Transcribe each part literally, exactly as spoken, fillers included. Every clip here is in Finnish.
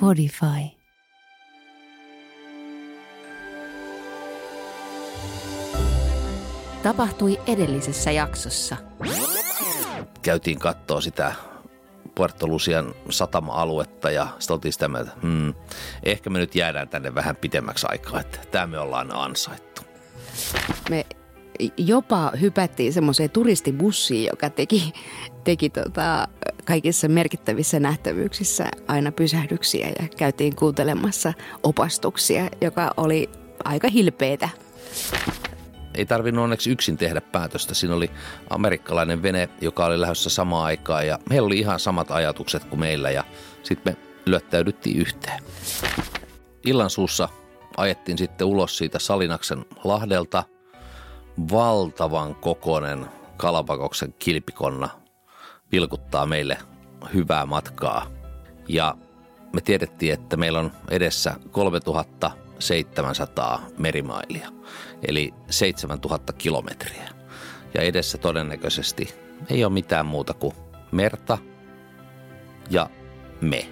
Podify. Tapahtui edellisessä jaksossa. Käytiin kattoo sitä Portolusian satama-aluetta ja sitten oltiin sitä mieltä, että hmm, ehkä me nyt jäädään tänne vähän pitemmäksi aikaa, että tämä me ollaan ansaittu. Me jopa hypättiin semmoiseen turistibussiin, joka teki, teki tota kaikissa merkittävissä nähtävyyksissä aina pysähdyksiä ja käytiin kuuntelemassa opastuksia, joka oli aika hilpeetä. Ei tarvinnut onneksi yksin tehdä päätöstä. Siinä oli amerikkalainen vene, joka oli lähdössä samaan aikaan ja meillä oli ihan samat ajatukset kuin meillä ja sitten me lyöttäydyttiin yhteen. Illan suussa ajettiin sitten ulos siitä Salinaksen lahdelta valtavan kokoinen Kalapakoksen kilpikonna vilkuttaa meille hyvää matkaa ja me tiedettiin, että meillä on edessä kolmetuhatta seitsemänsataa merimailia, eli seitsemäntuhatta kilometriä. Ja edessä todennäköisesti ei ole mitään muuta kuin merta ja me.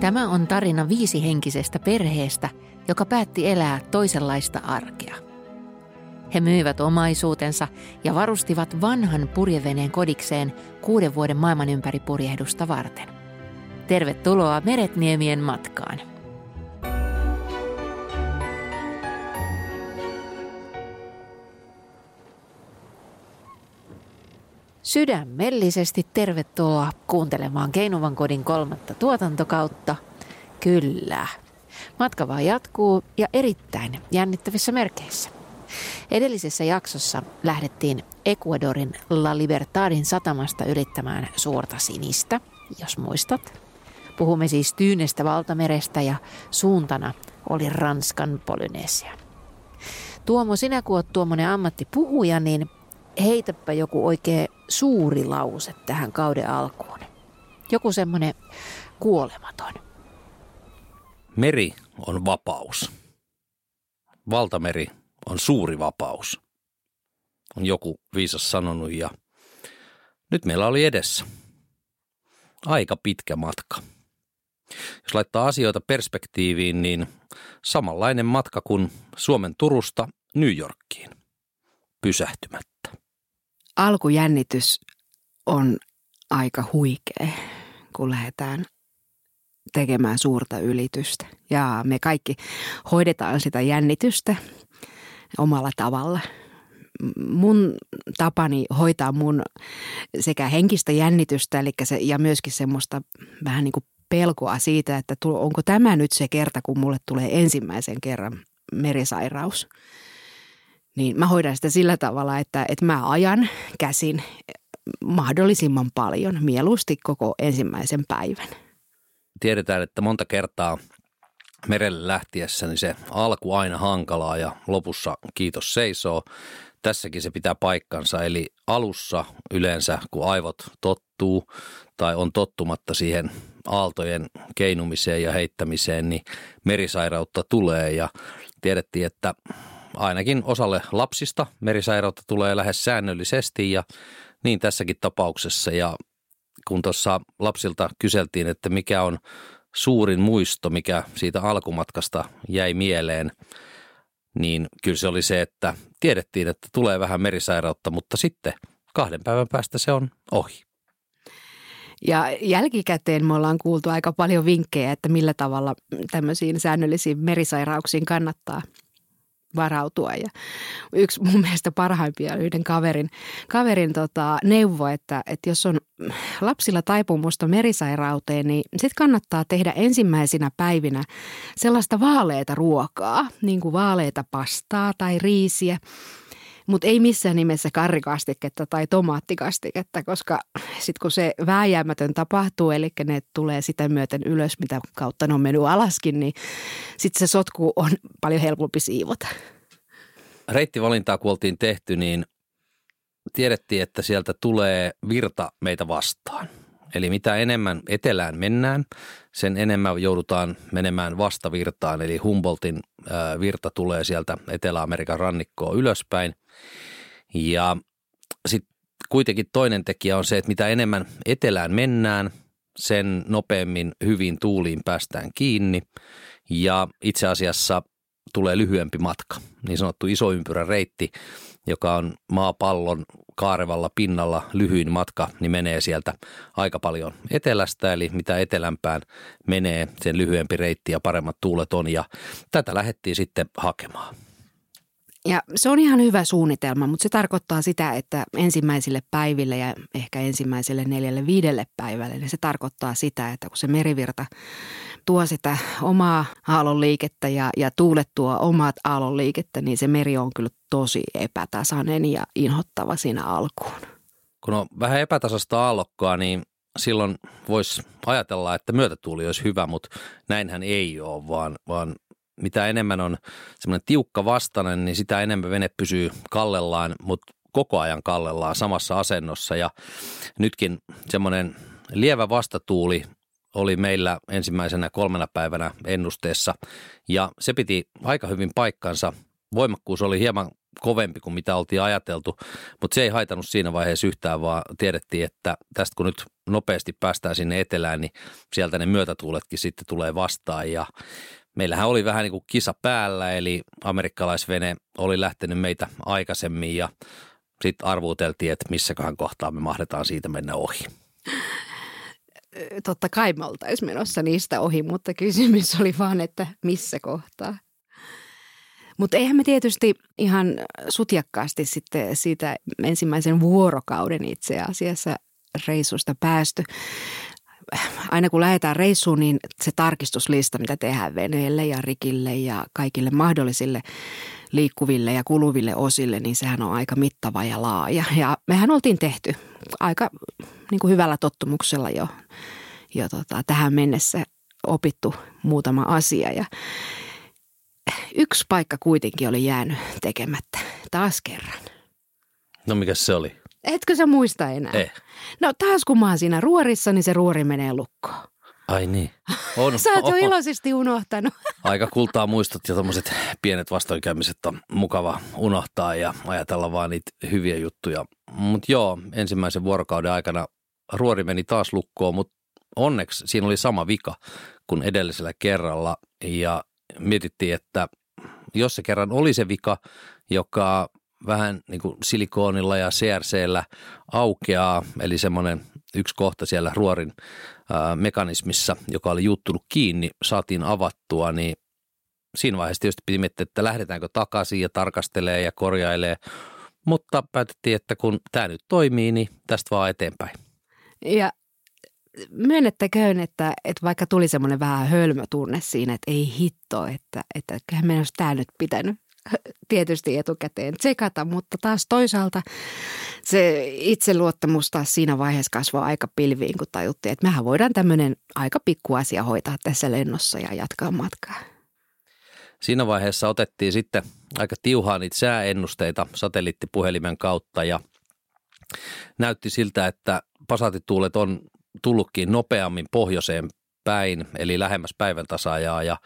Tämä on tarina viisihenkisestä perheestä, joka päätti elää toisenlaista arkea. He myivät omaisuutensa ja varustivat vanhan purjeveneen kodikseen kuuden vuoden maailman ympäri purjehdusta varten. Tervetuloa Meretniemien matkaan. Sydämellisesti tervetuloa kuuntelemaan Keinuvankodin kolmatta tuotantokautta. Kyllä. Matka vaan jatkuu ja erittäin jännittävissä merkeissä. Edellisessä jaksossa lähdettiin Ecuadorin La Libertadin satamasta ylittämään Suurta Sinistä, jos muistat. Puhumme siis Tyynestä valtamerestä ja suuntana oli Ranskan Polynesia. Tuomo, sinä kun oot tuommoinen ammattipuhuja, niin heitäpä joku oikein suuri lause tähän kauden alkuun. Joku semmoinen kuolematon. Meri on vapaus. Valtameri on suuri vapaus. On joku viisas sanonut ja nyt meillä oli edessä aika pitkä matka. Jos laittaa asioita perspektiiviin, niin samanlainen matka kuin Suomen Turusta New Yorkiin. Pysähtymättä. Alkujännitys on aika huikea, kun lähdetään tekemään suurta ylitystä. Ja me kaikki hoidetaan sitä jännitystä omalla tavalla. Mun tapani hoitaa mun sekä henkistä jännitystä eli se, ja myöskin semmoista vähän niin kuin pelkoa siitä, että onko tämä nyt se kerta, kun mulle tulee ensimmäisen kerran merisairaus. Niin mä hoidan sitä sillä tavalla, että, että mä ajan käsin mahdollisimman paljon, mieluusti koko ensimmäisen päivän. Tiedetään, että monta kertaa merelle lähtiessä niin se alku aina hankalaa ja lopussa kiitos seisoo. Tässäkin se pitää paikkansa, eli alussa yleensä kun aivot tottuu tai on tottumatta siihen aaltojen keinumiseen ja heittämiseen, niin merisairautta tulee ja tiedettiin, että ainakin osalle lapsista merisairautta tulee lähes säännöllisesti ja niin tässäkin tapauksessa. Ja kun tuossa lapsilta kyseltiin, että mikä on suurin muisto, mikä siitä alkumatkasta jäi mieleen, niin kyllä se oli se, että tiedettiin, että tulee vähän merisairautta, mutta sitten kahden päivän päästä se on ohi. Ja jälkikäteen me ollaan kuultu aika paljon vinkkejä, että millä tavalla tämmöisiin säännöllisiin merisairauksiin kannattaa varautua. Ja yksi mun mielestä parhaimpia yhden kaverin, kaverin tota, neuvo, että, että jos on lapsilla taipumusta merisairauteen, niin sitten kannattaa tehdä ensimmäisinä päivinä sellaista vaaleita ruokaa, niin kuin vaaleita pastaa tai riisiä, mutta ei missään nimessä karrikastiketta tai tomaattikastiketta, koska sitten kun se vääjäämätön tapahtuu, eli ne tulee sitä myöten ylös, mitä kautta ne on mennyt alaskin, niin sitten se sotku on paljon helpompi siivota. Reittivalintaa kun oltiin tehty, niin tiedettiin, että sieltä tulee virta meitä vastaan. Eli mitä enemmän etelään mennään, sen enemmän joudutaan menemään vastavirtaan. Eli Humboldtin virta tulee sieltä Etelä-Amerikan rannikkoa ylöspäin. Ja sitten kuitenkin toinen tekijä on se, että mitä enemmän etelään mennään, sen nopeammin hyvin tuuliin päästään kiinni. Ja itse asiassa tulee lyhyempi matka, niin sanottu isoympyräreitti, joka on maapallon kaarevalla pinnalla lyhyin matka, niin menee sieltä aika paljon etelästä. Eli mitä etelämpään menee, sen lyhyempi reitti ja paremmat tuulet on, ja tätä lähdettiin sitten hakemaan. Ja se on ihan hyvä suunnitelma, mutta se tarkoittaa sitä, että ensimmäisille päiville ja ehkä ensimmäiselle neljälle viidelle päivälle, niin se tarkoittaa sitä, että kun se merivirta tuo sitä omaa aallonliikettä ja, ja tuulet tuo omat aallonliikettä, niin se meri on kyllä tosi epätasainen ja inhottava siinä alkuun. Kun on vähän epätasasta aallokkoa, niin silloin voisi ajatella, että myötätuuli olisi hyvä, mutta näinhän ei ole, vaan, vaan mitä enemmän on semmoinen tiukka vastainen, niin sitä enemmän vene pysyy kallellaan, mutta koko ajan kallellaan samassa asennossa. Ja nytkin semmoinen lievä vastatuuli oli meillä ensimmäisenä kolmena päivänä ennusteessa, ja se piti aika hyvin paikkansa. Voimakkuus oli hieman kovempi kuin mitä oltiin ajateltu, mutta se ei haitanut siinä vaiheessa yhtään, vaan tiedettiin, että tästä kun nyt nopeasti päästään sinne etelään, niin sieltä ne myötätuuletkin sitten tulee vastaan. Ja meillähän oli vähän niin kuin kisa päällä, eli amerikkalaisvene oli lähtenyt meitä aikaisemmin, ja sitten arvuuteltiin, että missäköhän kohtaa me mahdetaan siitä mennä ohi. Totta kai me oltaisiin menossa niistä ohi, mutta kysymys oli vaan, että missä kohtaa. Mutta eihän me tietysti ihan sutjakkaasti sitten siitä ensimmäisen vuorokauden itse asiassa reissusta päästy. Aina kun lähdetään reissuun, niin se tarkistuslista, mitä tehdään veneelle ja rikille ja kaikille mahdollisille liikkuville ja kuluville osille, niin sehän on aika mittava ja laaja. Ja mehän oltiin tehty aika niin kuin hyvällä tottumuksella jo, jo tota, tähän mennessä opittu muutama asia. Ja yksi paikka kuitenkin oli jäänyt tekemättä taas kerran. No mikä se oli? Etkö sä muista enää? Ei. No taas kun mä oon siinä ruorissa, niin se ruori menee lukkoon. Ai niin. On. Sä oot jo iloisesti unohtanut. Aika kultaa muistot ja tommoset pienet vastoinkäymiset on mukava unohtaa ja ajatella vaan niitä hyviä juttuja. Mutta joo, ensimmäisen vuorokauden aikana ruori meni taas lukkoon, mutta onneksi siinä oli sama vika kuin edellisellä kerralla. Ja mietittiin, että jos se kerran oli se vika, joka vähän niin kuin silikoonilla ja C R C:llä aukeaa, eli semmoinen yksi kohta siellä ruorin ää, mekanismissa, joka oli juuttunut kiinni, saatiin avattua, niin siinä vaiheessa tietysti piti miettiä, että lähdetäänkö takaisin ja tarkastelee ja korjailee, mutta päätettiin, että kun tämä nyt toimii, niin tästä vaan eteenpäin. Ja myönnettäköön, että, että vaikka tuli semmoinen vähän hölmötunne siinä, että ei hitto, että, että kyllähän meidän olisi tämä nyt pitänyt tietysti etukäteen tsekata, mutta taas toisaalta se itseluottamus taas siinä vaiheessa kasvaa aika pilviin, kun tajuttiin, että mehän voidaan tämmöinen aika pikku asia hoitaa tässä lennossa ja jatkaa matkaa. Siinä vaiheessa otettiin sitten aika tiuhaan niitä sääennusteita satelliittipuhelimen kautta ja näytti siltä, että pasatituulet on tullutkin nopeammin pohjoiseen päin, eli lähemmäs päivän tasaajaa, ja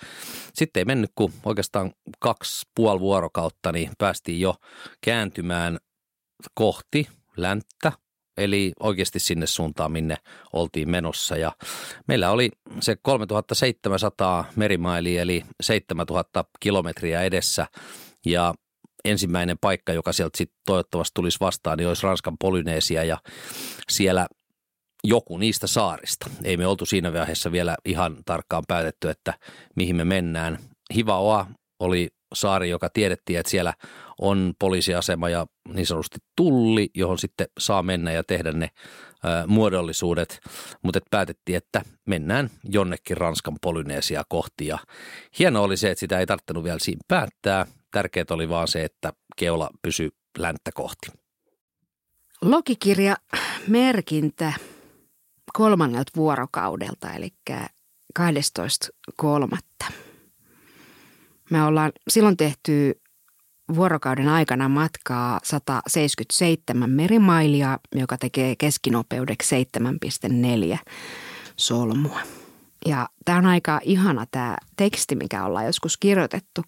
sitten ei mennyt kuin oikeastaan kaksi puoli vuorokautta, niin päästiin jo kääntymään kohti länttä, eli oikeasti sinne suuntaan, minne oltiin menossa, ja meillä oli se kolmetuhattaseitsemänsataa merimailia, eli seitsemäntuhatta kilometriä edessä, ja ensimmäinen paikka, joka sieltä sitten toivottavasti tulisi vastaan, niin olisi Ranskan Polynesia, ja siellä joku niistä saarista. Ei me oltu siinä vaiheessa vielä ihan tarkkaan päätetty, että mihin me mennään. Hiva Oa oli saari, joka tiedettiin, että siellä on poliisiasema ja niin sanotusti tulli, johon sitten saa mennä ja tehdä ne ö, muodollisuudet. Mutta et päätettiin, että mennään jonnekin Ranskan Polynesiaa kohti. Ja hienoa oli se, että sitä ei tarvinnut vielä siinä päättää. Tärkeintä oli vaan se, että keula pysyi länttä kohti. Logikirja merkintä kolmannelta vuorokaudelta, eli kahdestoista kolmatta. Me ollaan silloin tehty vuorokauden aikana matkaa sata seitsemänkymmentäseitsemän merimailia, joka tekee keskinopeudeksi seitsemän pilkku neljä solmua. Ja tämä on aika ihana tämä teksti, mikä ollaan joskus kirjoitettu.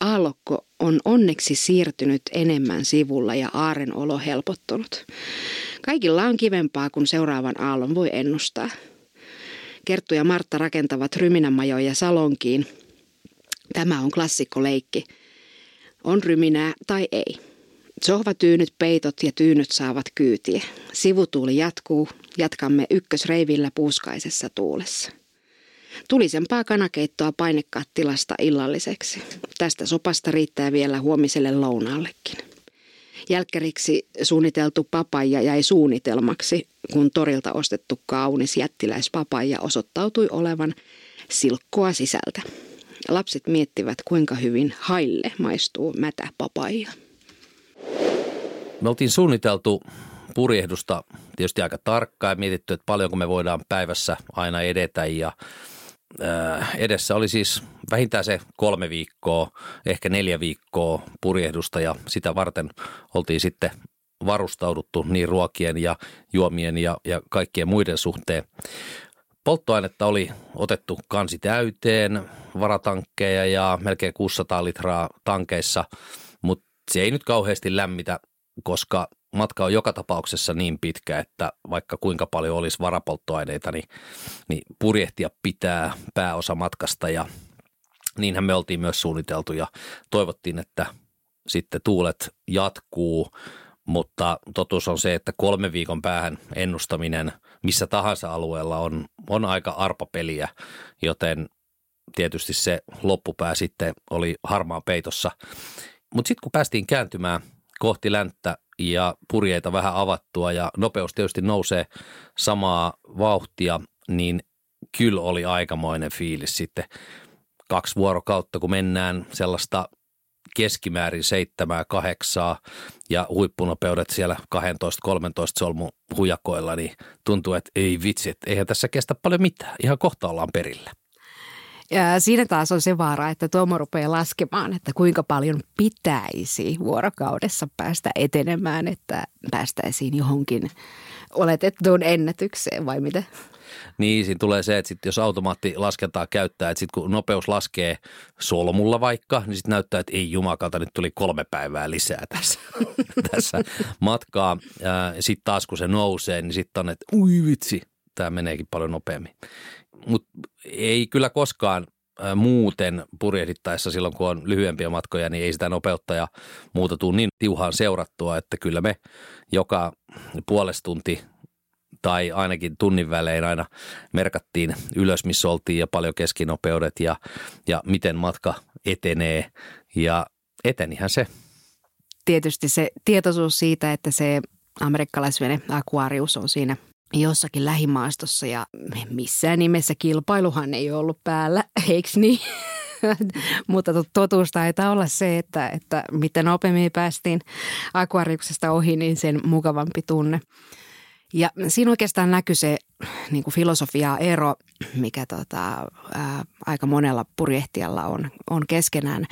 Aallokko on onneksi siirtynyt enemmän sivulla ja Aarren olo helpottunut. Kaikilla on kivempaa, kun seuraavan aallon voi ennustaa. Kerttu ja Martta rakentavat ryminänmajoja salonkiin. Tämä on klassikkoleikki. On ryminää tai ei. Sohvatyynyt, peitot ja tyynyt saavat kyytiä. Sivutuuli jatkuu. Jatkamme ykkösreivillä puuskaisessa tuulessa. Tulisempaa kanakeittoa painekattilasta illalliseksi. Tästä sopasta riittää vielä huomiselle lounaallekin. Jälkkäriksi suunniteltu papaija jäi suunnitelmaksi, kun torilta ostettu kaunis jättiläispapaija osoittautui olevan silkkoa sisältä. Lapset miettivät, kuinka hyvin haille maistuu mätä papaija. Me oltiin suunniteltu purjehdusta tietysti aika tarkkaan ja mietitty, että paljonko me voidaan päivässä aina edetä. Ja edessä oli siis vähintään se kolme viikkoa, ehkä neljä viikkoa purjehdusta ja sitä varten oltiin sitten varustauduttu niin ruokien ja juomien ja, ja kaikkien muiden suhteen. Polttoainetta oli otettu kansi täyteen, varatankkeja ja melkein kuusisataa litraa tankeissa, mutta se ei nyt kauheasti lämmitä, koska matka on joka tapauksessa niin pitkä, että vaikka kuinka paljon olisi varapolttoaineita, niin, niin purjehtia pitää pääosa matkasta ja niinhän me oltiin myös suunniteltu ja toivottiin, että sitten tuulet jatkuu, mutta totuus on se, että kolmen viikon päähän ennustaminen missä tahansa alueella on, on aika arpapeliä, joten tietysti se loppupää sitten oli harmaan peitossa, mutta sitten kun päästiin kääntymään kohti länttä ja purjeita vähän avattua ja nopeus tietysti nousee samaa vauhtia, niin kyllä oli aikamoinen fiilis sitten. Kaksi vuorokautta, kun mennään sellaista keskimäärin seitsemää, kahdeksaan ja huippunopeudet siellä kahdentoista kolmentoista solmu hujakoilla, niin tuntuu, että ei vitsi, että eihän tässä kestä paljon mitään. Ihan kohta ollaan perillä. Ja siinä taas on se vaara, että Tuomo rupeaa laskemaan, että kuinka paljon pitäisi vuorokaudessa päästä etenemään, että päästäisiin johonkin oletettuun ennätykseen vai mitä? Niin, siinä tulee se, että sit jos automaatti laskentaa käyttää, että sitten kun nopeus laskee solmulla vaikka, niin sitten näyttää, että ei jumakalta, nyt tuli kolme päivää lisää tässä, tässä matkaa. Sitten taas kun se nousee, niin sitten on, että ui vitsi, tämä meneekin paljon nopeammin. Mutta ei kyllä koskaan muuten purjehdittaessa silloin, kun on lyhyempiä matkoja, niin ei sitä nopeutta ja muuta tule niin tiuhaan seurattua, että kyllä me joka puolesta tunti tai ainakin tunnin välein aina merkattiin ylös, missä oltiin ja paljon keskinopeudet ja, ja miten matka etenee ja etenihän se. Tietysti se tietoisuus siitä, että se amerikkalaisvene Aquarius on siinä jossakin lähimaastossa ja missään nimessä kilpailuhan ei ollut päällä, eiks niin? Mutta totuus taitaa olla se, että, että mitä nopeammin päästiin Aquariuksesta ohi, niin sen mukavampi tunne. Ja siinä oikeastaan näkyy se niin kuin filosofia-ero, mikä tota, ää, aika monella purjehtijalla on, on keskenään.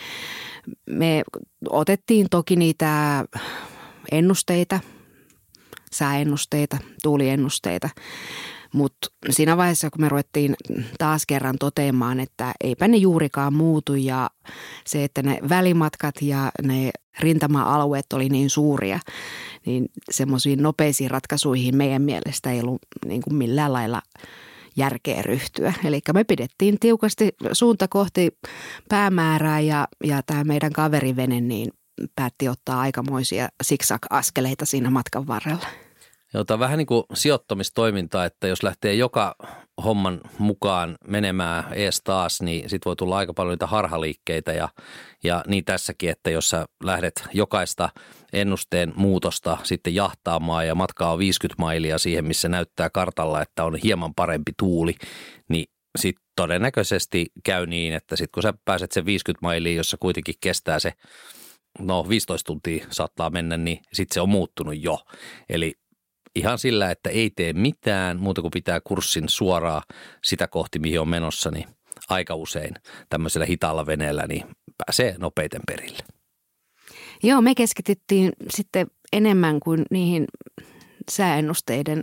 Me otettiin toki niitä ennusteita. Sääennusteita, tuuliennusteita, mutta siinä vaiheessa, kun me ruvettiin taas kerran toteamaan, että eipä ne juurikaan muutu ja se, että ne välimatkat ja ne rintama-alueet oli niin suuria, niin semmoisiin nopeisiin ratkaisuihin meidän mielestä ei ollut niin kuin millään lailla järkeä ryhtyä. Eli me pidettiin tiukasti suunta kohti päämäärää ja, ja tämä meidän kaverivene niin päätti ottaa aikamoisia siksak-askeleita siinä matkan varrella. Joo, tämä on vähän niin kuin sijoittamistoimintaa, että jos lähtee joka homman mukaan menemään ees taas, niin sitten voi tulla aika paljon niitä harhaliikkeitä ja, ja niin tässäkin, että jos sä lähdet jokaista ennusteen muutosta sitten jahtaamaan ja matkaa on viisikymmentä mailia siihen, missä näyttää kartalla, että on hieman parempi tuuli, niin sitten todennäköisesti käy niin, että sitten kun sä pääset sen viisikymmentä mailia, jossa kuitenkin kestää se no viisitoista tuntia saattaa mennä, niin sitten se on muuttunut jo. Eli ihan sillä, että ei tee mitään muuta kuin pitää kurssin suoraan sitä kohti, mihin on menossa, niin aika usein tämmöisellä hitaalla veneellä niin pääsee nopeiten perille. Joo, me keskityttiin sitten enemmän kuin niihin sääennusteiden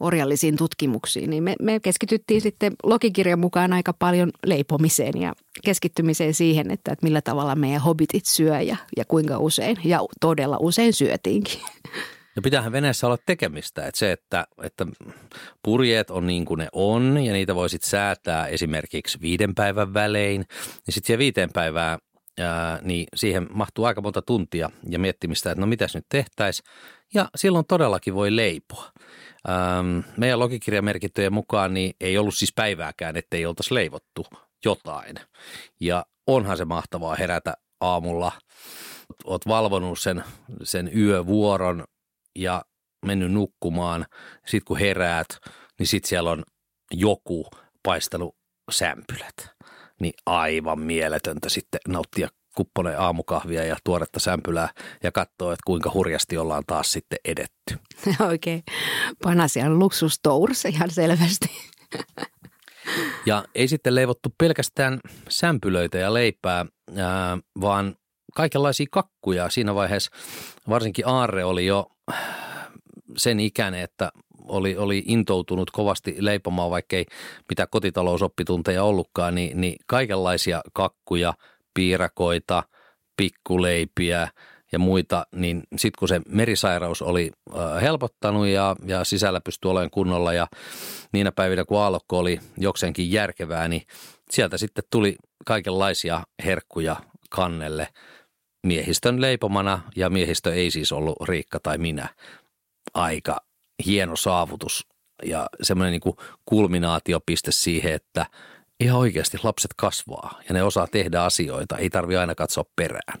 orjallisiin tutkimuksiin, niin me, me keskityttiin sitten logikirjan mukaan aika paljon leipomiseen ja keskittymiseen siihen, että, että millä tavalla meidän hobbitit syö ja, ja kuinka usein. Ja todella usein syötiinkin. No pitäähän veneessä olla tekemistä, että se, että, että purjeet on niin kuin ne on ja niitä voisit säätää esimerkiksi viiden päivän välein, niin sitten siihen viiteen päivään Ää, niin siihen mahtuu aika monta tuntia ja miettimistä, että no mitäs nyt tehtäisiin. Ja silloin todellakin voi leipoa. Ähm, meidän logikirjamerkintöjen mukaan niin ei ollut siis päivääkään, ettei oltaisi leivottu jotain. Ja onhan se mahtavaa herätä aamulla. Oot valvonut sen, sen yövuoron ja mennyt nukkumaan. Sitten kun heräät, niin sitten siellä on joku paistelu sämpylät. Niin aivan mieletöntä sitten nauttia kupponeen aamukahvia ja tuoretta sämpylää ja katsoa, että kuinka hurjasti ollaan taas sitten edetty. Oikein. Panacea on luksustours ihan selvästi. Ja ei sitten leivottu pelkästään sämpylöitä ja leipää, ää, vaan kaikenlaisia kakkuja. Siinä vaiheessa varsinkin Aarre oli jo sen ikäinen, että Oli, oli intoutunut kovasti leipomaan, vaikka ei mitään kotitalousoppitunteja ollutkaan, niin, niin kaikenlaisia kakkuja, piirakoita, pikkuleipiä ja muita, niin sitten kun se merisairaus oli helpottanut ja, ja sisällä pystyi olemaan kunnolla ja niinä päivinä kun aallokko oli jokseenkin järkevää, niin sieltä sitten tuli kaikenlaisia herkkuja kannelle miehistön leipomana ja miehistö ei siis ollut Riikka tai minä. Aika hieno saavutus ja semmoinen niin kuin kulminaatiopiste siihen, että ihan oikeasti lapset kasvaa ja ne osaa tehdä asioita, ei tarvitse aina katsoa perään.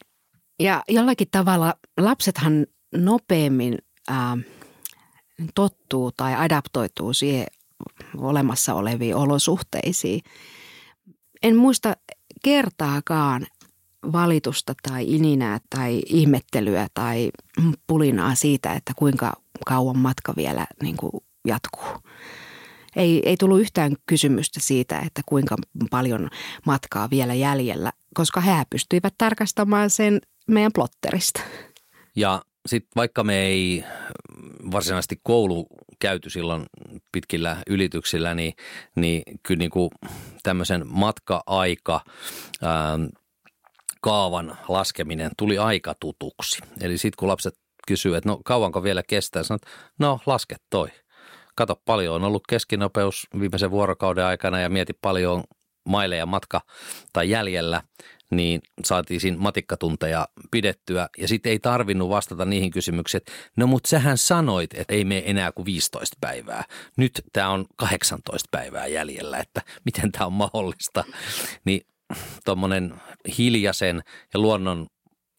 Ja jollakin tavalla lapsethan nopeammin ää, tottuu tai adaptoituu siihen olemassa oleviin olosuhteisiin. En muista kertaakaan valitusta tai ininää tai ihmettelyä tai pulinaa siitä, että kuinka kauan matka vielä niin kuin jatkuu. Ei, ei tullut yhtään kysymystä siitä, että kuinka paljon matkaa vielä jäljellä, koska he pystyivät tarkastamaan sen meidän plotterista. Ja sitten vaikka me ei varsinaisesti koulu käyty silloin pitkillä ylityksillä, niin, niin kyllä niin kuin tämmöisen matka-aika ää, kaavan laskeminen tuli aika tutuksi. Eli sitten kun lapset kysyy, että no kauanko vielä kestää, sanot, no laske toi. Kato, paljon on ollut keskinopeus viimeisen vuorokauden aikana ja mieti paljon maileja matka tai jäljellä, niin saatiin siinä matikkatunteja pidettyä ja sitten ei tarvinnut vastata niihin kysymyksiin, että no mutta sähän sanoit, että ei mene enää kuin viisitoista päivää. Nyt tämä on kahdeksantoista päivää jäljellä, että miten tämä on mahdollista. Niin tuommoinen hiljaisen ja luonnon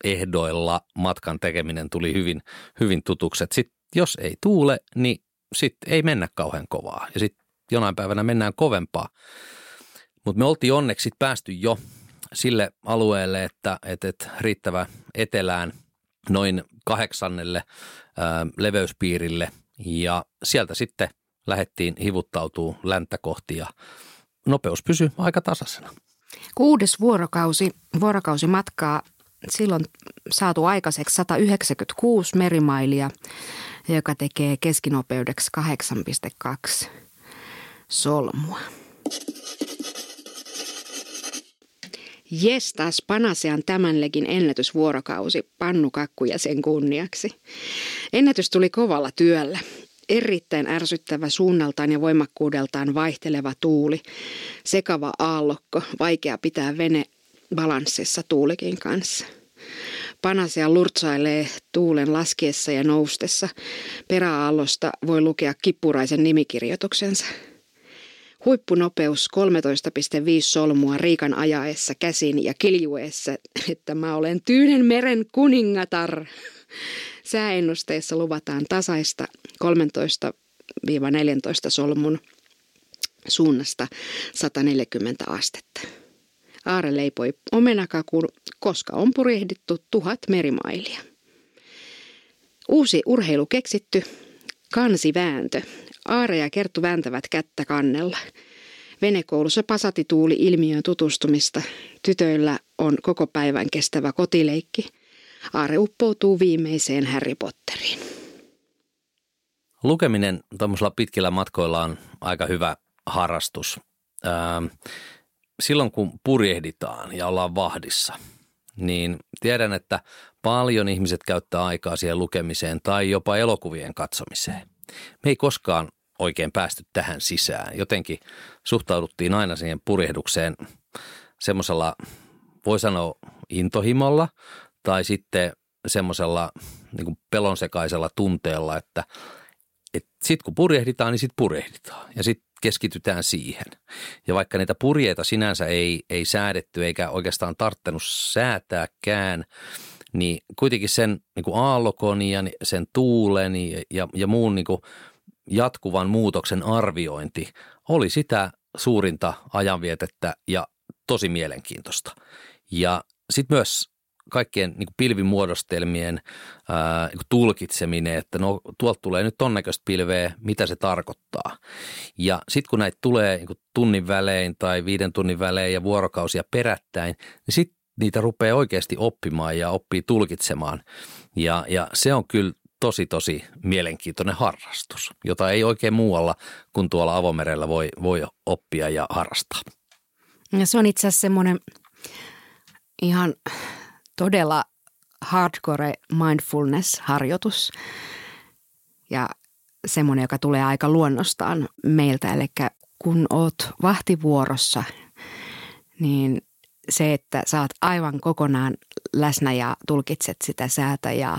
ehdoilla matkan tekeminen tuli hyvin, hyvin tutukset. Sitten jos ei tuule, niin sitten ei mennä kauhean kovaa ja sitten jonain päivänä mennään kovempaa. Mutta me oltiin onneksi päästy jo sille alueelle, että, että, että riittävä etelään noin kahdeksannelle ää, leveyspiirille ja sieltä sitten lähdettiin hivuttautuu länttä kohti ja nopeus pysyi aika tasaisena. Kuudes vuorokausi, vuorokausi matkaa. Silloin saatu aikaiseksi sata yhdeksänkymmentäkuusi merimailia, joka tekee keskinopeudeksi kahdeksan pilkku kaksi solmua. Jes, taas Panacean tämän legin ennätysvuorokausi, pannukakku ja sen kunniaksi. Ennätys tuli kovalla työllä. Erittäin ärsyttävä suunnaltaan ja voimakkuudeltaan vaihteleva tuuli, sekava aallokko, vaikea pitää vene balanssissa tuulikin kanssa. Panacea lurtsailee tuulen laskiessa ja noustessa. Peräaallosta voi lukea kippuraisen nimikirjoituksensa. Huippunopeus kolmetoista pilkku viisi solmua Riikan ajaessa käsin ja kiljuessa, että mä olen Tyynen meren kuningatar. Sääennusteessa luvataan tasaista kolmetoista neljätoista solmun suunnasta sata neljäkymmentä astetta. Aarre leipoi omenakakun, koska on purehdittu tuhat merimailia. Uusi urheilu keksitty, kansivääntö. Aarre ja Kerttu vääntävät kättä kannella. Venekoulussa pasatituuli ilmiöön tutustumista. Tytöillä on koko päivän kestävä kotileikki. Aarre uppoutuu viimeiseen Harry Potteriin. Lukeminen tuollaisilla pitkillä matkoilla on aika hyvä harrastus. Silloin kun purjehditaan ja ollaan vahdissa, niin tiedän, että paljon ihmiset käyttää aikaa siihen lukemiseen tai jopa elokuvien katsomiseen. Me ei koskaan oikein päästy tähän sisään. Jotenkin suhtauduttiin aina siihen purjehdukseen semmoisella, voi sanoa, intohimolla tai sitten semmoisella niin kuin pelonsekaisella tunteella, että et sitten kun purjehditaan, niin sitten purjehditaan ja sitten keskitytään siihen. Ja vaikka niitä purjeita sinänsä ei, ei säädetty eikä oikeastaan tarttunut säätääkään, niin kuitenkin sen niin kuin aallokon ja sen tuulen ja, ja muun niin kuin jatkuvan muutoksen arviointi oli sitä suurinta ajanvietettä ja tosi mielenkiintoista. Ja sitten myös kaikkien niin kuin pilvimuodostelmien ää, niin kuin tulkitseminen, että no tuolta tulee nyt ton näköistä pilveä, mitä se tarkoittaa. Ja sitten kun näitä tulee niin kuin tunnin välein tai viiden tunnin välein ja vuorokausia perättäin, niin sitten niitä rupeaa oikeasti oppimaan ja oppii tulkitsemaan. Ja, ja se on kyllä tosi, tosi mielenkiintoinen harrastus, jota ei oikein muualla kuin tuolla avomerellä voi, voi oppia ja harrastaa. Ja se on itse asiassa semmoinen ihan todella hardcore mindfulness-harjoitus ja semmoinen, joka tulee aika luonnostaan meiltä. Eli kun oot vahtivuorossa, niin se, että sä oot aivan kokonaan läsnä ja tulkitset sitä säätä ja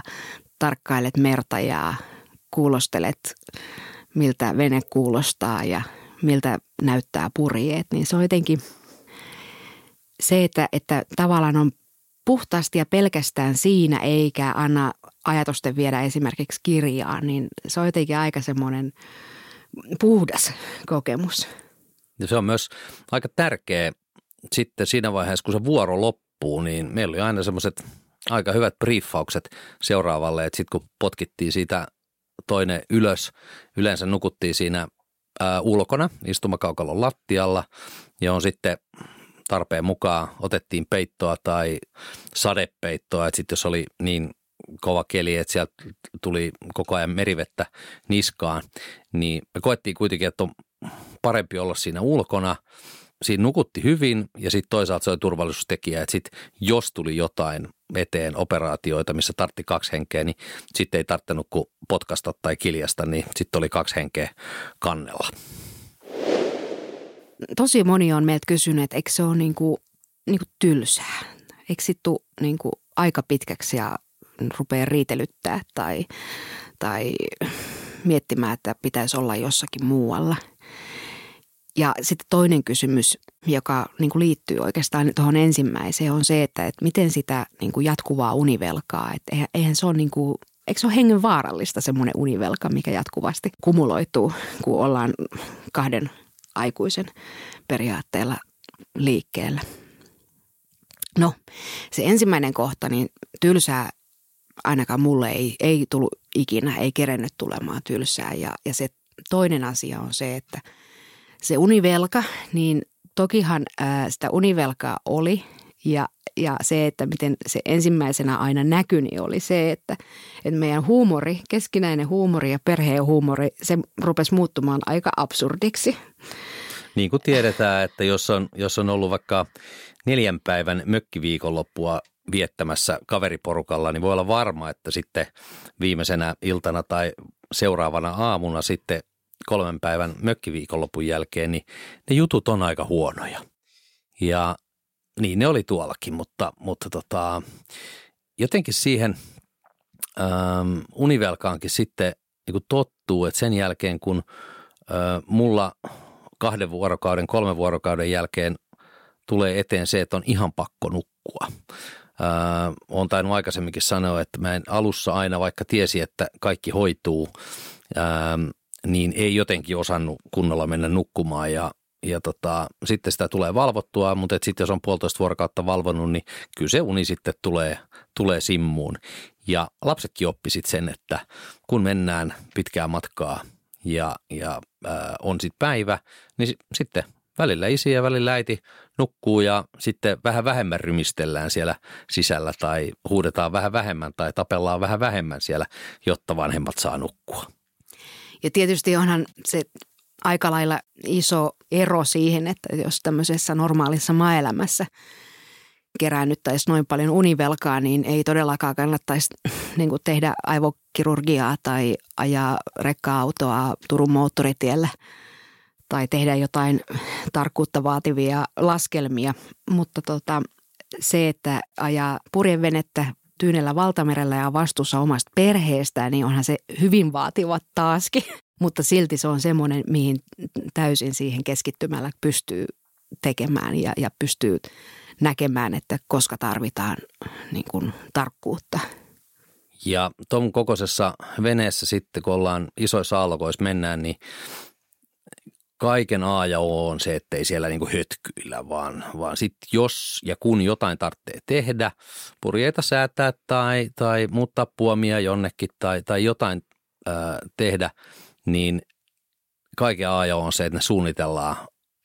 tarkkailet merta ja kuulostelet, miltä vene kuulostaa ja miltä näyttää purjeet, niin se on jotenkin se, että, että tavallaan on puhtaasti ja pelkästään siinä eikä anna ajatusten viedä esimerkiksi kirjaan, niin se on jotenkin aika semmoinen puhdas kokemus. Ja se on myös aika tärkeä sitten siinä vaiheessa, kun se vuoro loppuu, niin meillä oli aina semmoiset aika hyvät briefaukset seuraavalle, että sitten kun potkittiin siitä toinen ylös, yleensä nukuttiin siinä ää, ulkona istumakaukalon lattialla ja on sitten tarpeen mukaan otettiin peittoa tai sadepeittoa, että sitten jos oli niin kova keli, että sieltä tuli koko ajan merivettä niskaan, niin me koettiin kuitenkin, että on parempi olla siinä ulkona. Siinä nukutti hyvin ja sitten toisaalta se oli turvallisuustekijä, että sitten jos tuli jotain eteen operaatioita, missä tartti kaksi henkeä, niin sitten ei tarttunut kuin potkasta tai kiljasta, niin sitten oli kaksi henkeä kannella. Tosi moni on meiltä kysynyt, että eikö se ole niinku, niinku tylsää, eikö sitten tule niinku aika pitkäksi ja rupea riitelyttää tai, tai miettimään, että pitäisi olla jossakin muualla. Ja sitten toinen kysymys, joka niinku liittyy oikeastaan tuohon ensimmäiseen, on se, että et miten sitä niinku jatkuvaa univelkaa, että eihän se ole niinku, eikö se ole hengenvaarallista semmoinen univelka, mikä jatkuvasti kumuloituu, kun ollaan kahden aikuisen periaatteella liikkeellä. No, se ensimmäinen kohta, niin tylsää ainakaan mulle ei, ei tullut ikinä, ei kerennyt tulemaan tylsää. Ja, ja se toinen asia on se, että se univelka, niin tokihan ää, sitä univelkaa oli ja, ja se, että miten se ensimmäisenä aina näkyi, niin oli se, että, että meidän huumori, keskinäinen huumori ja perheen huumori, se rupesi muuttumaan aika absurdiksi. Niin kuin tiedetään, että jos on, jos on ollut vaikka neljän päivän mökkiviikonloppua viettämässä kaveriporukalla, niin voi olla varma, että sitten viimeisenä iltana tai seuraavana aamuna sitten kolmen päivän mökkiviikonlopun jälkeen, niin ne jutut on aika huonoja. Ja niin ne oli tuollakin, mutta, mutta tota, jotenkin siihen ähm, univelkaankin sitten niin kuin tottuu, että sen jälkeen kun äh, mulla kahden vuorokauden, kolmen vuorokauden jälkeen tulee eteen se, että on ihan pakko nukkua. Äh, olen tainnut aikaisemminkin sanoa, että mä en alussa aina, vaikka tiesi, että kaikki hoituu, äh, niin ei jotenkin osannut kunnolla mennä nukkumaan ja, ja tota, sitten sitä tulee valvottua, mutta sitten jos on puolitoista vuorokautta valvonut, niin kyllä se uni sitten tulee, tulee simmuun. Ja lapsetkin oppi sitten sen, että kun mennään pitkää matkaa ja, ja ää, on sitten päivä, niin sitten välillä isi ja välillä äiti nukkuu ja sitten vähän vähemmän rymistellään siellä sisällä tai huudetaan vähän vähemmän tai tapellaan vähän vähemmän siellä, jotta vanhemmat saa nukkua. Ja tietysti onhan se aika lailla iso ero siihen, että jos tämmöisessä normaalissa maaelämässä keräännyttäisiin noin paljon univelkaa, niin ei todellakaan kannattaisi niin kuin tehdä aivokirurgiaa tai ajaa rekka-autoa Turun moottoritiellä tai tehdä jotain tarkkuutta vaativia laskelmia. Mutta tota, se, että ajaa purjevenettä Tyynellä valtamerellä ja vastuussa omasta perheestään, niin onhan se hyvin vaativa taaskin. Mutta silti se on semmoinen, mihin täysin siihen keskittymällä pystyy tekemään ja, ja pystyy näkemään, että koska tarvitaan niin kuin tarkkuutta. Ja tuon kokoisessa veneessä sitten, kun ollaan isoissa aallokoissa mennään, niin kaiken A ja O on se, ettei siellä niinku hötkyillä, vaan, vaan sitten jos ja kun jotain tarvitsee tehdä, purjeita säätää tai, tai muuttaa puomia jonnekin tai, tai jotain ää, tehdä, niin kaiken A ja O on se, että ne suunnitellaan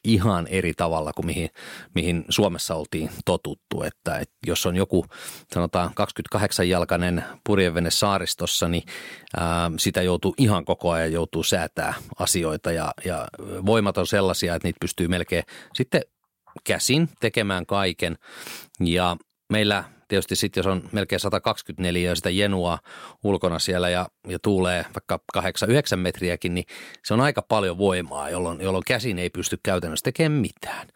ihan eri tavalla kuin mihin, mihin Suomessa oltiin totuttu. Että, että jos on joku sanotaan kaksikymmentäkahdeksanjalkainen purjevene saaristossa, niin ää, sitä joutuu ihan koko ajan joutuu säätää asioita ja, ja voimat on sellaisia, että niitä pystyy melkein sitten käsin tekemään kaiken. Ja meillä tietysti sitten, jos on melkein sata kaksikymmentäneljä sitä jenua ulkona siellä ja, ja tuulee vaikka kahdeksan yhdeksän metriäkin, niin se on aika paljon voimaa, jolloin, jolloin käsin ei pysty käytännössä tekemään mitään.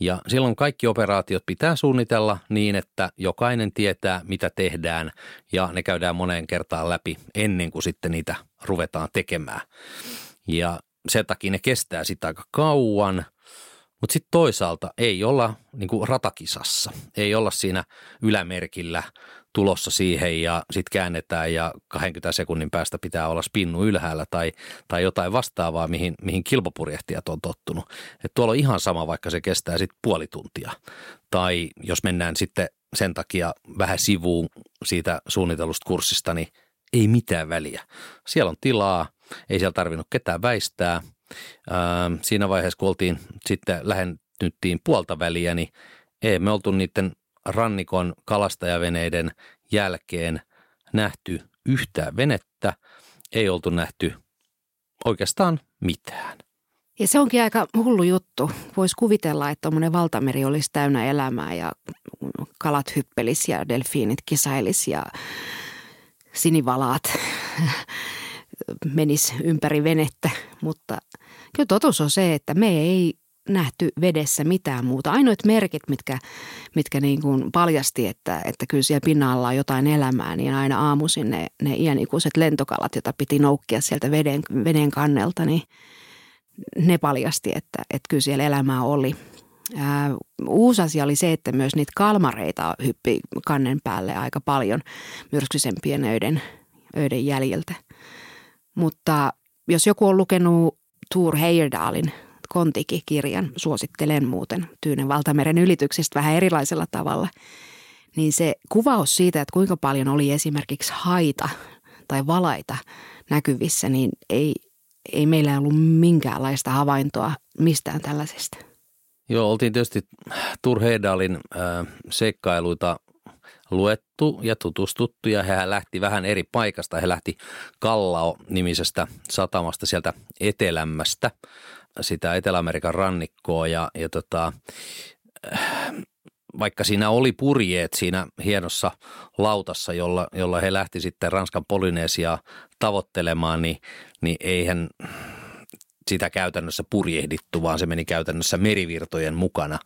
Ja silloin kaikki operaatiot pitää suunnitella niin, että jokainen tietää, mitä tehdään ja ne käydään moneen kertaan läpi ennen kuin sitten niitä ruvetaan tekemään. Ja sen takia ne kestää sitä aika kauan. Mutta sitten toisaalta ei olla niinku ratakisassa, ei olla siinä ylämerkillä tulossa siihen ja sitten käännetään ja kaksikymmentä sekunnin päästä pitää olla spinnu ylhäällä tai, tai jotain vastaavaa, mihin, mihin kilpopurjehtijat on tottunut. Et tuolla on ihan sama, vaikka se kestää sitten puoli tuntia tai jos mennään sitten sen takia vähän sivuun siitä suunnitellusta kurssista, niin ei mitään väliä. Siellä on tilaa, ei siellä tarvinnut ketään väistää. Siinä vaiheessa, kun oltiin, sitten lähennyttiin puolta väliä, niin ei me oltu niiden rannikon kalastajaveneiden jälkeen nähty yhtään venettä, ei oltu nähty oikeastaan mitään. Ja se onkin aika hullu juttu. Voisi kuvitella, että tuommoinen valtameri olisi täynnä elämää ja kalat hyppelis ja delfiinit kisailis ja sinivalaat menisi ympäri venettä, mutta kyllä totuus on se, että me ei nähty vedessä mitään muuta. Ainoat merkit, mitkä, mitkä niin kuin paljasti, että, että kyllä siellä pinnalla on jotain elämää, niin aina aamuisin ne, ne iänikuiset lentokalat, joita piti noukkia sieltä veden, veden kannelta, niin ne paljasti, että, että kyllä siellä elämää oli. Ää, uusi asia oli se, että myös niitä kalmareita hyppi kannen päälle aika paljon myrskyisempien öiden, öiden jäljiltä. Mutta jos joku on lukenut Thor Heyerdahlin Kontiki-kirjan, suosittelen muuten Tyynen valtameren ylityksistä vähän erilaisella tavalla, niin se kuvaus siitä, että kuinka paljon oli esimerkiksi haita tai valaita näkyvissä, niin ei, ei meillä ollut minkäänlaista havaintoa mistään tällaisesta. Joo, oltiin tietysti Thor Heyerdahlin äh, seikkailuita luettu ja tutustuttu ja he lähti vähän eri paikasta. He lähti Kallao-nimisestä satamasta sieltä etelämmästä, sitä Etelä-Amerikan rannikkoa ja, ja tota, vaikka siinä oli purjeet siinä hienossa lautassa, jolla, jolla he lähti sitten Ranskan Polynesiaa tavoittelemaan, niin, niin eihän sitä käytännössä purjehdittu, vaan se meni käytännössä merivirtojen mukana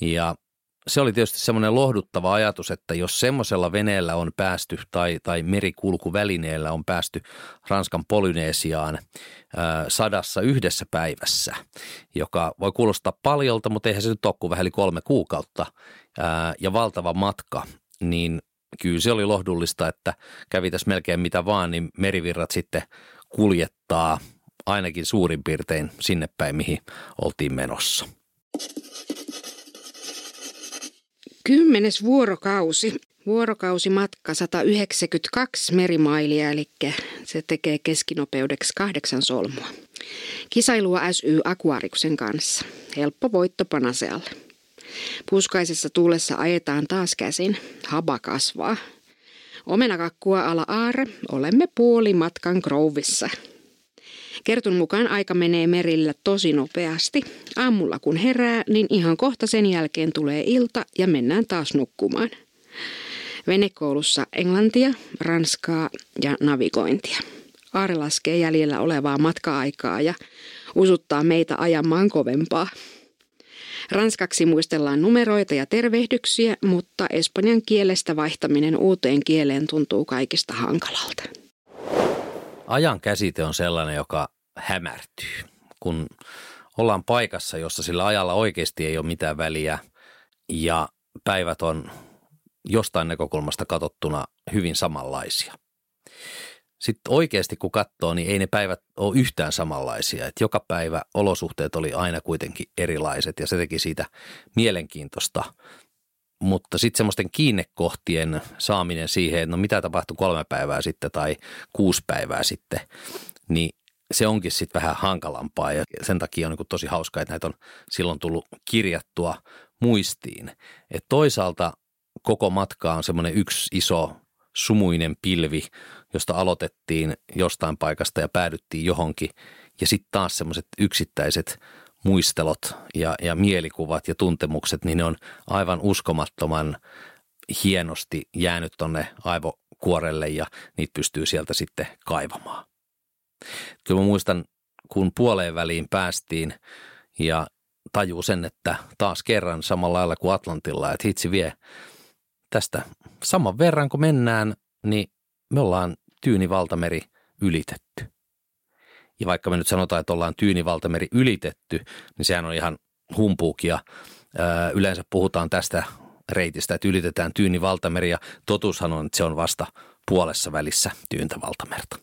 ja se oli tietysti semmoinen lohduttava ajatus, että jos semmoisella veneellä on päästy tai, tai merikulkuvälineellä on päästy Ranskan Polynesiaan sadassa yhdessä päivässä, joka voi kuulostaa paljolta, mutta eihän se nyt ole kuin vähän yli kolme kuukautta ää, ja valtava matka, niin kyllä se oli lohdullista, että kävi tässä melkein mitä vaan, niin merivirrat sitten kuljettaa ainakin suurin piirtein sinne päin, mihin oltiin menossa. Kymmenes vuorokausi. Vuorokausimatka sata yhdeksänkymmentäkaksi merimailia, eli se tekee keskinopeudeksi kahdeksan solmua. Kisailua S Y Aquariuksen kanssa. Helppo voitto Panacealle. Puskaisessa tuulessa ajetaan taas käsin. Haba kasvaa. Omenakakkua ala Aarre. Olemme puoli matkan Grovissa. Kertun mukaan aika menee merillä tosi nopeasti. Aamulla kun herää, niin ihan kohta sen jälkeen tulee ilta ja mennään taas nukkumaan. Venekoulussa englantia, ranskaa ja navigointia. Aarre laskee jäljellä olevaa matka-aikaa ja usuttaa meitä ajamaan kovempaa. Ranskaksi muistellaan numeroita ja tervehdyksiä, mutta espanjan kielestä vaihtaminen uuteen kieleen tuntuu kaikista hankalalta. Ajan käsite on sellainen, joka hämärtyy. Kun ollaan paikassa, jossa sillä ajalla oikeasti ei ole mitään väliä ja päivät on jostain näkökulmasta katsottuna hyvin samanlaisia. Sitten oikeasti kun katsoo, niin ei ne päivät ole yhtään samanlaisia. Et joka päivä olosuhteet oli aina kuitenkin erilaiset ja se teki siitä mielenkiintoista. Mutta sitten semmoisten kiinnekohtien saaminen siihen, että no mitä tapahtui kolme päivää sitten tai kuusi päivää sitten, niin se onkin sitten vähän hankalampaa. Ja sen takia on niin kuin tosi hauskaa, että näitä on silloin tullut kirjattua muistiin. Et toisaalta koko matka on semmoinen yksi iso sumuinen pilvi, josta aloitettiin jostain paikasta ja päädyttiin johonkin. Ja sitten taas semmoiset yksittäiset muistelot ja, ja mielikuvat ja tuntemukset, niin ne on aivan uskomattoman hienosti jäänyt tonne aivokuorelle ja niitä pystyy sieltä sitten kaivamaan. Kyllä mä muistan, kun puoleen väliin päästiin ja tajuu sen, että taas kerran samalla lailla kuin Atlantilla, että hitsi vie tästä saman verran kun mennään, niin me ollaan Tyyni-valtameri ylitetty. Ja vaikka me nyt sanotaan, että ollaan Tyyni-valtameri ylitetty, niin sehän on ihan humpuukia. Öö, yleensä puhutaan tästä reitistä, että ylitetään Tyyni-valtameri ja totuushan on, että se on vasta puolessa välissä Tyyntä-valtamerta.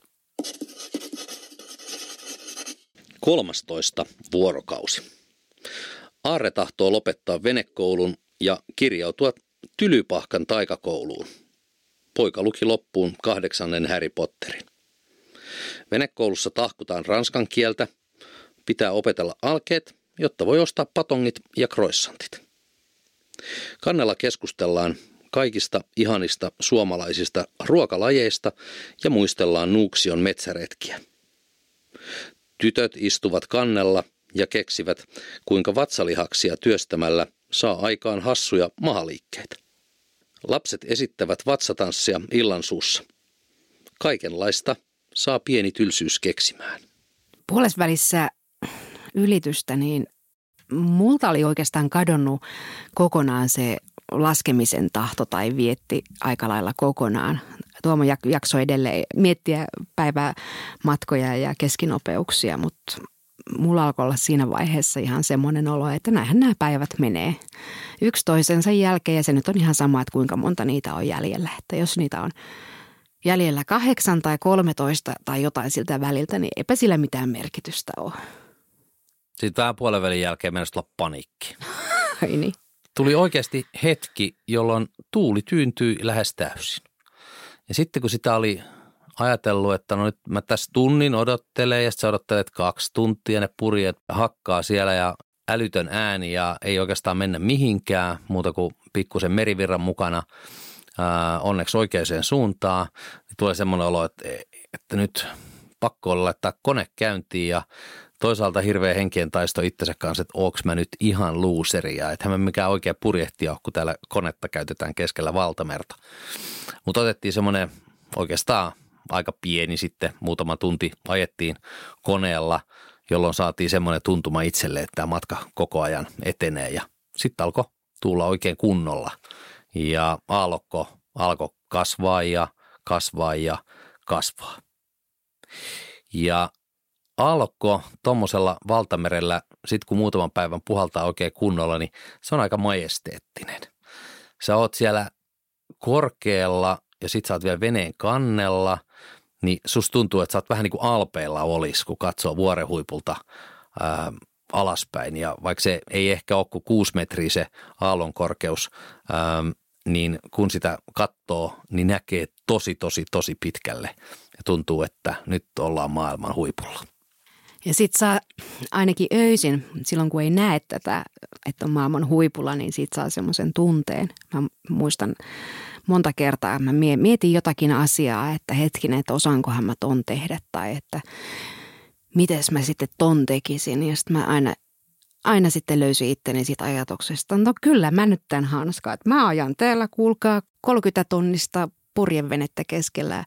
kolmastoista vuorokausi. Aarre tahtoo lopettaa venekoulun ja kirjautua Tylypahkan taikakouluun. Poika luki loppuun kahdeksannen Harry Potterin. Venekoulussa tahkutaan ranskan kieltä. Pitää opetella alkeet, jotta voi ostaa patongit ja croissantit. Kannella keskustellaan kaikista ihanista suomalaisista ruokalajeista ja muistellaan Nuuksion metsäretkiä. Tytöt istuvat kannella ja keksivät, kuinka vatsalihaksia työstämällä saa aikaan hassuja mahaliikkeitä. Lapset esittävät vatsatanssia illan suussa. Kaikenlaista saa pieni tylsyys keksimään. Puolesvälissä ylitystä, niin multa oli oikeastaan kadonnut kokonaan se laskemisen tahto tai vietti aika lailla kokonaan. Tuomo jaksoi edelleen miettiä päivämatkoja ja keskinopeuksia, mutta mulla alkoi olla siinä vaiheessa ihan semmoinen olo, että näinhän nämä päivät menee yksi toisensa jälkeen ja se nyt on ihan sama, että kuinka monta niitä on jäljellä. Että jos niitä on jäljellä kahdeksan tai kolmetoista tai jotain siltä väliltä, niin eipä sillä mitään merkitystä ole. Sitten vähän puolen välin jälkeen mennä tulla paniikki. Ai niin. Tuli oikeasti hetki, jolloin tuuli tyyntyi lähes täysin. Ja sitten kun sitä oli ajatellut, että no nyt mä tässä tunnin odottelen ja sitten sä odottelet kaksi tuntia, ne purjeet hakkaa siellä ja älytön ääni ja ei oikeastaan mennä mihinkään muuta kuin pikkusen merivirran mukana ää, onneksi oikeaan suuntaan. Niin tulee semmoinen olo, että, että nyt pakko olla laittaa kone käyntiin ja toisaalta hirveä henkien taisto itsensä kanssa, että oonks mä nyt ihan looseria, että mä en mikään oikea purjehtia ole, kun täällä konetta käytetään keskellä valtamerta. Mutta otettiin semmoinen oikeastaan aika pieni sitten, muutama tunti ajettiin koneella, jolloin saatiin semmoinen tuntuma itselle, että tämä matka koko ajan etenee ja sitten alkoi tuulla oikein kunnolla ja aallokko alkoi kasvaa ja kasvaa ja kasvaa. Ja aallokko tuommoisella valtamerellä, sitten kun muutaman päivän puhaltaa oikein kunnolla, niin se on aika majesteettinen. Sä oot siellä korkealla ja sit sä oot vielä veneen kannella, niin susta tuntuu, että sä oot vähän niin kuin Alpeilla olis, kun katsoo vuoren huipulta ää, alaspäin. Ja vaikka se ei ehkä ole kuin kuusi metriä se aallon korkeus, ää, niin kun sitä katsoo, niin näkee tosi, tosi, tosi pitkälle. Ja tuntuu, että nyt ollaan maailman huipulla. Ja sit saa ainakin öisin, silloin kun ei näe tätä, että on maailman huipulla, niin siitä saa semmoisen tunteen. Mä muistan monta kertaa, mä mietin jotakin asiaa, että hetkinen, että osaankohan mä ton tehdä tai että mites mä sitten ton tekisin. Ja sit mä aina, aina sitten löysin itteni siitä ajatuksesta, no kyllä mä nyt tämän hanskaan, että mä ajan täällä, kuulkaa, kolmekymmentä tonnista purjevenettä keskellä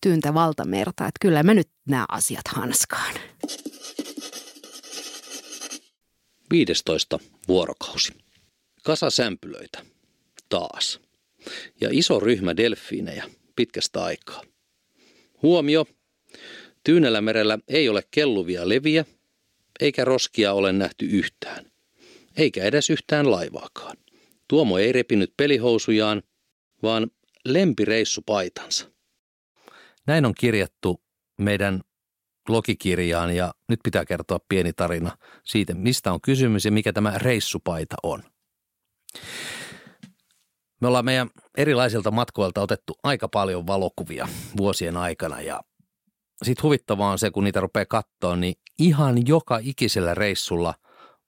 tyyntä valtamerta, että kyllä mä nyt nämä asiat hanskaan. viidestoista vuorokausi. Kasa sämpylöitä. Taas. Ja iso ryhmä delfiinejä pitkästä aikaa. Huomio. Tyynellä merellä ei ole kelluvia leviä, eikä roskia ole nähty yhtään. Eikä edes yhtään laivaakaan. Tuomo ei repinyt pelihousujaan, vaan lempireissupaitansa. Näin on kirjattu meidän blogikirjaan ja nyt pitää kertoa pieni tarina siitä, mistä on kysymys ja mikä tämä reissupaita on. Me ollaan meidän erilaisilta matkoilta otettu aika paljon valokuvia vuosien aikana ja sit huvittavaa on se, kun niitä rupeaa katsoa, niin ihan joka ikisellä reissulla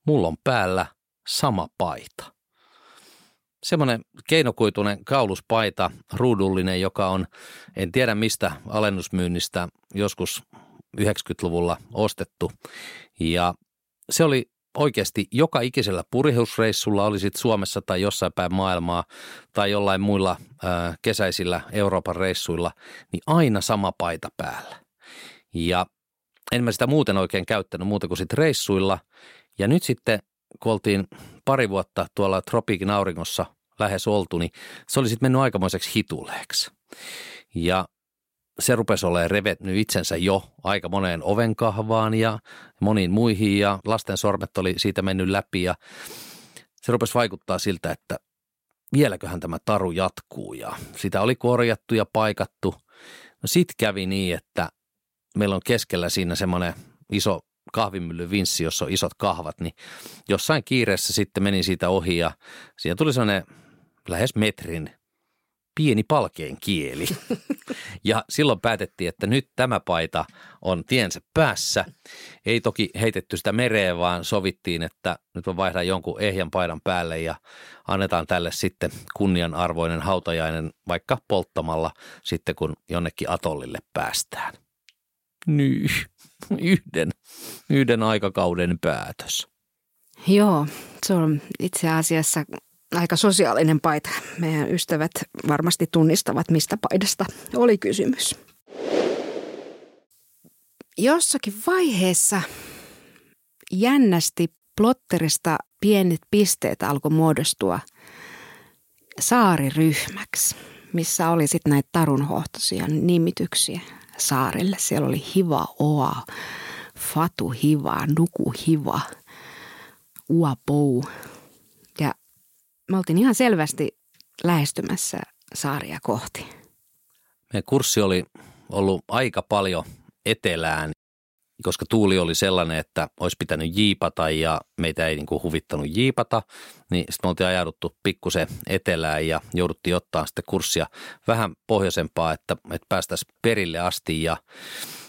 mulla on päällä sama paita. Semmoinen keinokuituinen kauluspaita, ruudullinen, joka on, en tiedä mistä alennusmyynnistä, joskus yhdeksänkymmentäluvulla ostettu. Ja se oli oikeasti joka ikisellä purjehdusreissulla, oli sitten Suomessa tai jossain päin maailmaa tai jollain muilla ää, kesäisillä Euroopan reissuilla, niin aina sama paita päällä. Ja en mä sitä muuten oikein käyttänyt muuta kuin sitten reissuilla. Ja nyt sitten, kun oltiin pari vuotta tuolla tropiikin auringossa lähes oltu, niin se oli sitten mennyt aikamoiseksi hituleeksi. Ja se rupesi olemaan revetnyt itsensä jo aika moneen ovenkahvaan ja moniin muihin ja lasten sormet oli siitä mennyt läpi ja se rupesi vaikuttaa siltä, että vieläköhän tämä taru jatkuu ja sitä oli korjattu ja paikattu. No sit kävi niin, että meillä on keskellä siinä semmoinen iso kahvimyllyn vinssi, jossa on isot kahvat, niin jossain kiireessä sitten menin siitä ohi ja siihen tuli sellainen lähes metrin pieni palkeen kieli. Ja silloin päätettiin, että nyt tämä paita on tiensä päässä. Ei toki heitetty sitä mereen, vaan sovittiin, että nyt me vaihdan jonkun ehjän paidan päälle ja annetaan tälle sitten kunnianarvoinen hautajainen vaikka polttamalla sitten, kun jonnekin atollille päästään. Nyy. Yhden, yhden aikakauden päätös. Joo, se on itse asiassa aika sosiaalinen paita. Meidän ystävät varmasti tunnistavat, mistä paidasta oli kysymys. Jossakin vaiheessa jännästi plotterista pienet pisteet alkoi muodostua saariryhmäksi, missä oli sitten näitä tarunhohtoisia nimityksiä saarille. Siellä oli Hiva Oa, Fatu Hiva, Nuku Hiva, Uapou. Ja me oltiin ihan selvästi lähestymässä saaria kohti. Meidän kurssi oli ollut aika paljon etelään, koska tuuli oli sellainen, että olisi pitänyt jiipata ja meitä ei niin kuin huvittanut jiipata, niin sitten me oltiin ajauduttu pikkusen etelään ja jouduttiin ottaa sitten kurssia vähän pohjoisempaa, että, että päästäisiin perille asti ja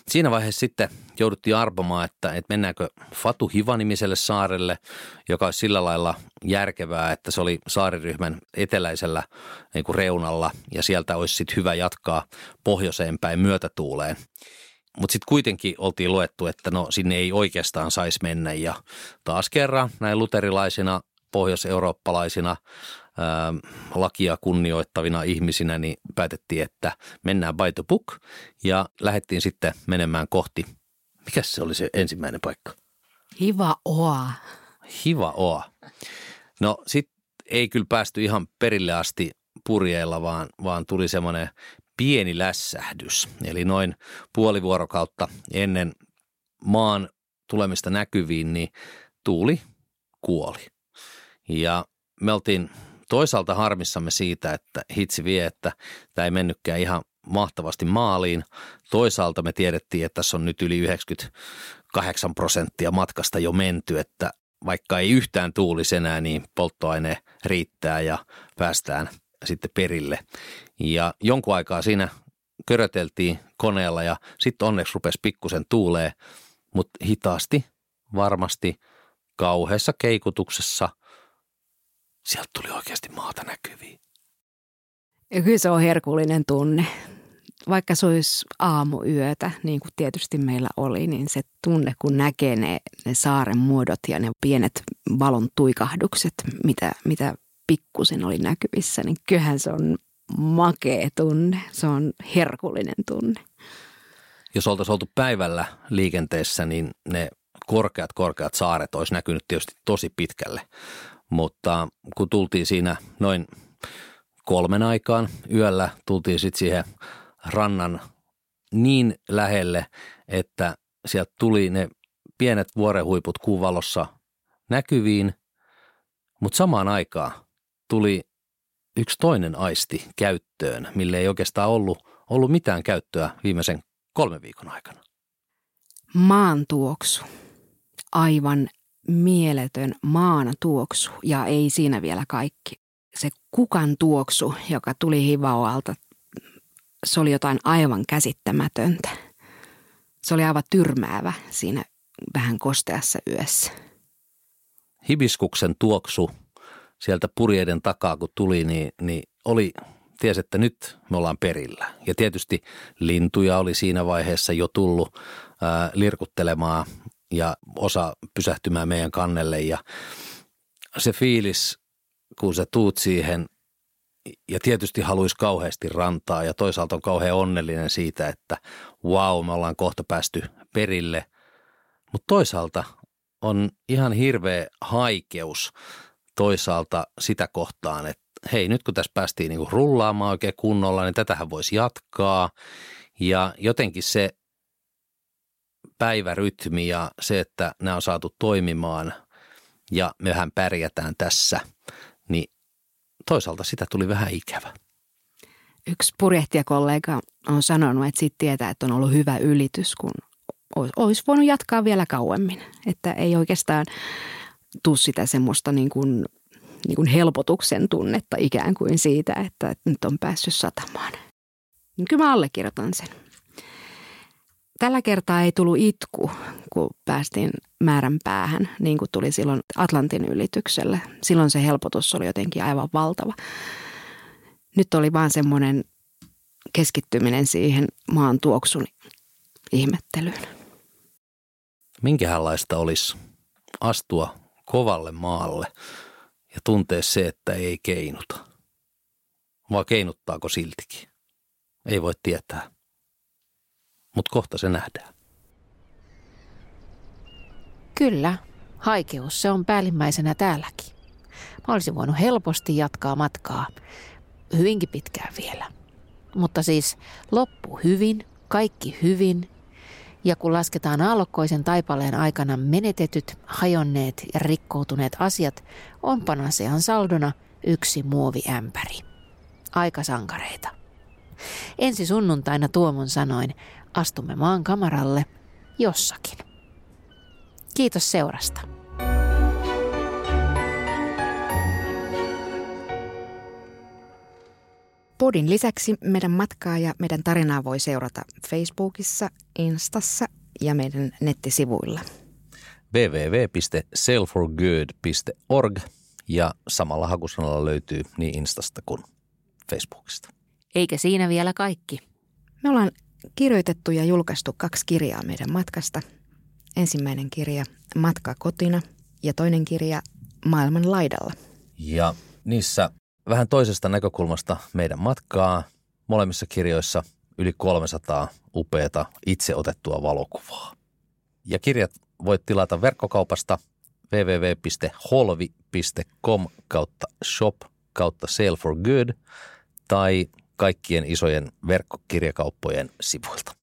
siinä vaiheessa sitten jouduttiin arvomaan, että, että mennäänkö Fatu Hiva-nimiselle saarelle, joka olisi sillä lailla järkevää, että se oli saariryhmän eteläisellä niin kuin reunalla ja sieltä olisi sitten hyvä jatkaa pohjoiseen päin myötätuuleen. Mutta sitten kuitenkin oltiin luettu, että no sinne ei oikeastaan saisi mennä ja taas kerran näin luterilaisina, pohjoiseurooppalaisina, ää, lakia kunnioittavina ihmisinä niin päätettiin, että mennään by the book ja lähdettiin sitten menemään kohti. Mikäs se oli se ensimmäinen paikka? Hiva Oa. Hiva Oa. No sitten ei kyllä päästy ihan perille asti purjeilla, vaan, vaan tuli semmoinen pieni lässähdys, eli noin puoli vuorokautta ennen maan tulemista näkyviin, niin tuuli kuoli. Ja me oltiin toisaalta harmissamme siitä, että hitsi vie, että tämä ei mennytkään ihan mahtavasti maaliin. Toisaalta me tiedettiin, että tässä on nyt yli yhdeksänkymmentäkahdeksan prosenttia matkasta jo menty, että vaikka ei yhtään tuulisi enää, niin polttoaine riittää ja päästään sitten perille. Ja jonkun aikaa siinä köröteltiin koneella ja sitten onneksi rupesi pikkusen tuuleen. mutta hitaasti, varmasti, kauheassa keikutuksessa sieltä tuli oikeasti maata näkyviin. Ja kyllä se on herkullinen tunne. Vaikka se olisi aamuyötä, niin kuin tietysti meillä oli, niin se tunne, kun näkee ne, ne saaren muodot ja ne pienet valon tuikahdukset, mitä, mitä pikkusen oli näkyvissä, niin kyllähän se on makea tunne. Se on herkullinen tunne. Jos oltaisiin oltu päivällä liikenteessä, niin ne korkeat, korkeat saaret olisi näkynyt tietysti tosi pitkälle. Mutta kun tultiin siinä noin kolmen aikaan yöllä, tultiin sitten siihen rannan niin lähelle, että sieltä tuli ne pienet vuorenhuiput kuun valossa näkyviin, mutta samaan aikaan tuli yksi toinen aisti käyttöön, mille ei oikeastaan ollut, ollut mitään käyttöä viimeisen kolmen viikon aikana. Maan tuoksu. Aivan mieletön maan tuoksu, ja ei siinä vielä kaikki. Se kukan tuoksu, joka tuli Hiva Oalta, se oli jotain aivan käsittämätöntä. Se oli aivan tyrmäävä siinä vähän kosteassa yössä. Hibiskuksen tuoksu sieltä purjeiden takaa, kun tuli, niin, niin oli, ties, että nyt me ollaan perillä. Ja tietysti lintuja oli siinä vaiheessa jo tullut ää, lirkuttelemaan ja osa pysähtymään meidän kannelle. Ja se fiilis, kun sä tuut siihen, ja tietysti haluaisi kauheasti rantaa ja toisaalta on kauhean onnellinen siitä, että wow, me ollaan kohta päästy perille. Mutta toisaalta on ihan hirveä haikeus toisaalta sitä kohtaan, että hei, nyt kun tässä päästiin niinku rullaamaan oikein kunnolla, niin tätähän voisi jatkaa. Ja jotenkin se päivärytmi ja se, että nämä on saatu toimimaan ja mehän pärjätään tässä, niin toisaalta sitä tuli vähän ikävä. Yksi purjehtijakollega on sanonut, että siitä tietää, että on ollut hyvä ylitys, kun olisi voinut jatkaa vielä kauemmin. Että ei oikeastaan tule sitä semmoista niin kuin, niin kuin helpotuksen tunnetta ikään kuin siitä, että nyt on päässyt satamaan. Kyllä mä allekirjoitan sen. Tällä kertaa ei tullut itku, kun päästiin määrän päähän, niin kuin tuli silloin Atlantin ylitykselle. Silloin se helpotus oli jotenkin aivan valtava. Nyt oli vaan semmoinen keskittyminen siihen maan tuoksun ihmettelyyn. Minkälaista olisi astua kovalle maalle ja tuntea se, että ei keinuta? Vaan keinuttaako siltikin? Ei voi tietää. Mutta kohta se nähdään. Kyllä, haikeus se on päällimmäisenä täälläkin. Mä olisin voinut helposti jatkaa matkaa hyvinkin pitkään vielä. Mutta siis loppu hyvin, kaikki hyvin. Ja kun lasketaan aallokkoisen taipaleen aikana menetetyt, hajonneet ja rikkoutuneet asiat, on Panacean saldona yksi muoviämpäri. Aika sankareita. Ensi sunnuntaina Tuomon sanoin, astumme maan kamaralle jossakin. Kiitos seurasta. Podin lisäksi meidän matkaa ja meidän tarinaa voi seurata Facebookissa, Instassa ja meidän nettisivuilla. double-u double-u double-u piste sail for good piste org ja samalla hakusanalla löytyy niin Instasta kuin Facebookista. Eikä siinä vielä kaikki. Me ollaan kirjoitettu ja julkaistu kaksi kirjaa meidän matkasta. Ensimmäinen kirja Matka kotina ja toinen kirja Maailman laidalla. Ja niissä vähän toisesta näkökulmasta meidän matkaa. Molemmissa kirjoissa yli kolmesataa upeata itse otettua valokuvaa. Ja kirjat voit tilata verkkokaupasta double-u double-u double-u piste holvi piste com kautta shop kautta sale for good tai kaikkien isojen verkkokirjakauppojen sivuilta.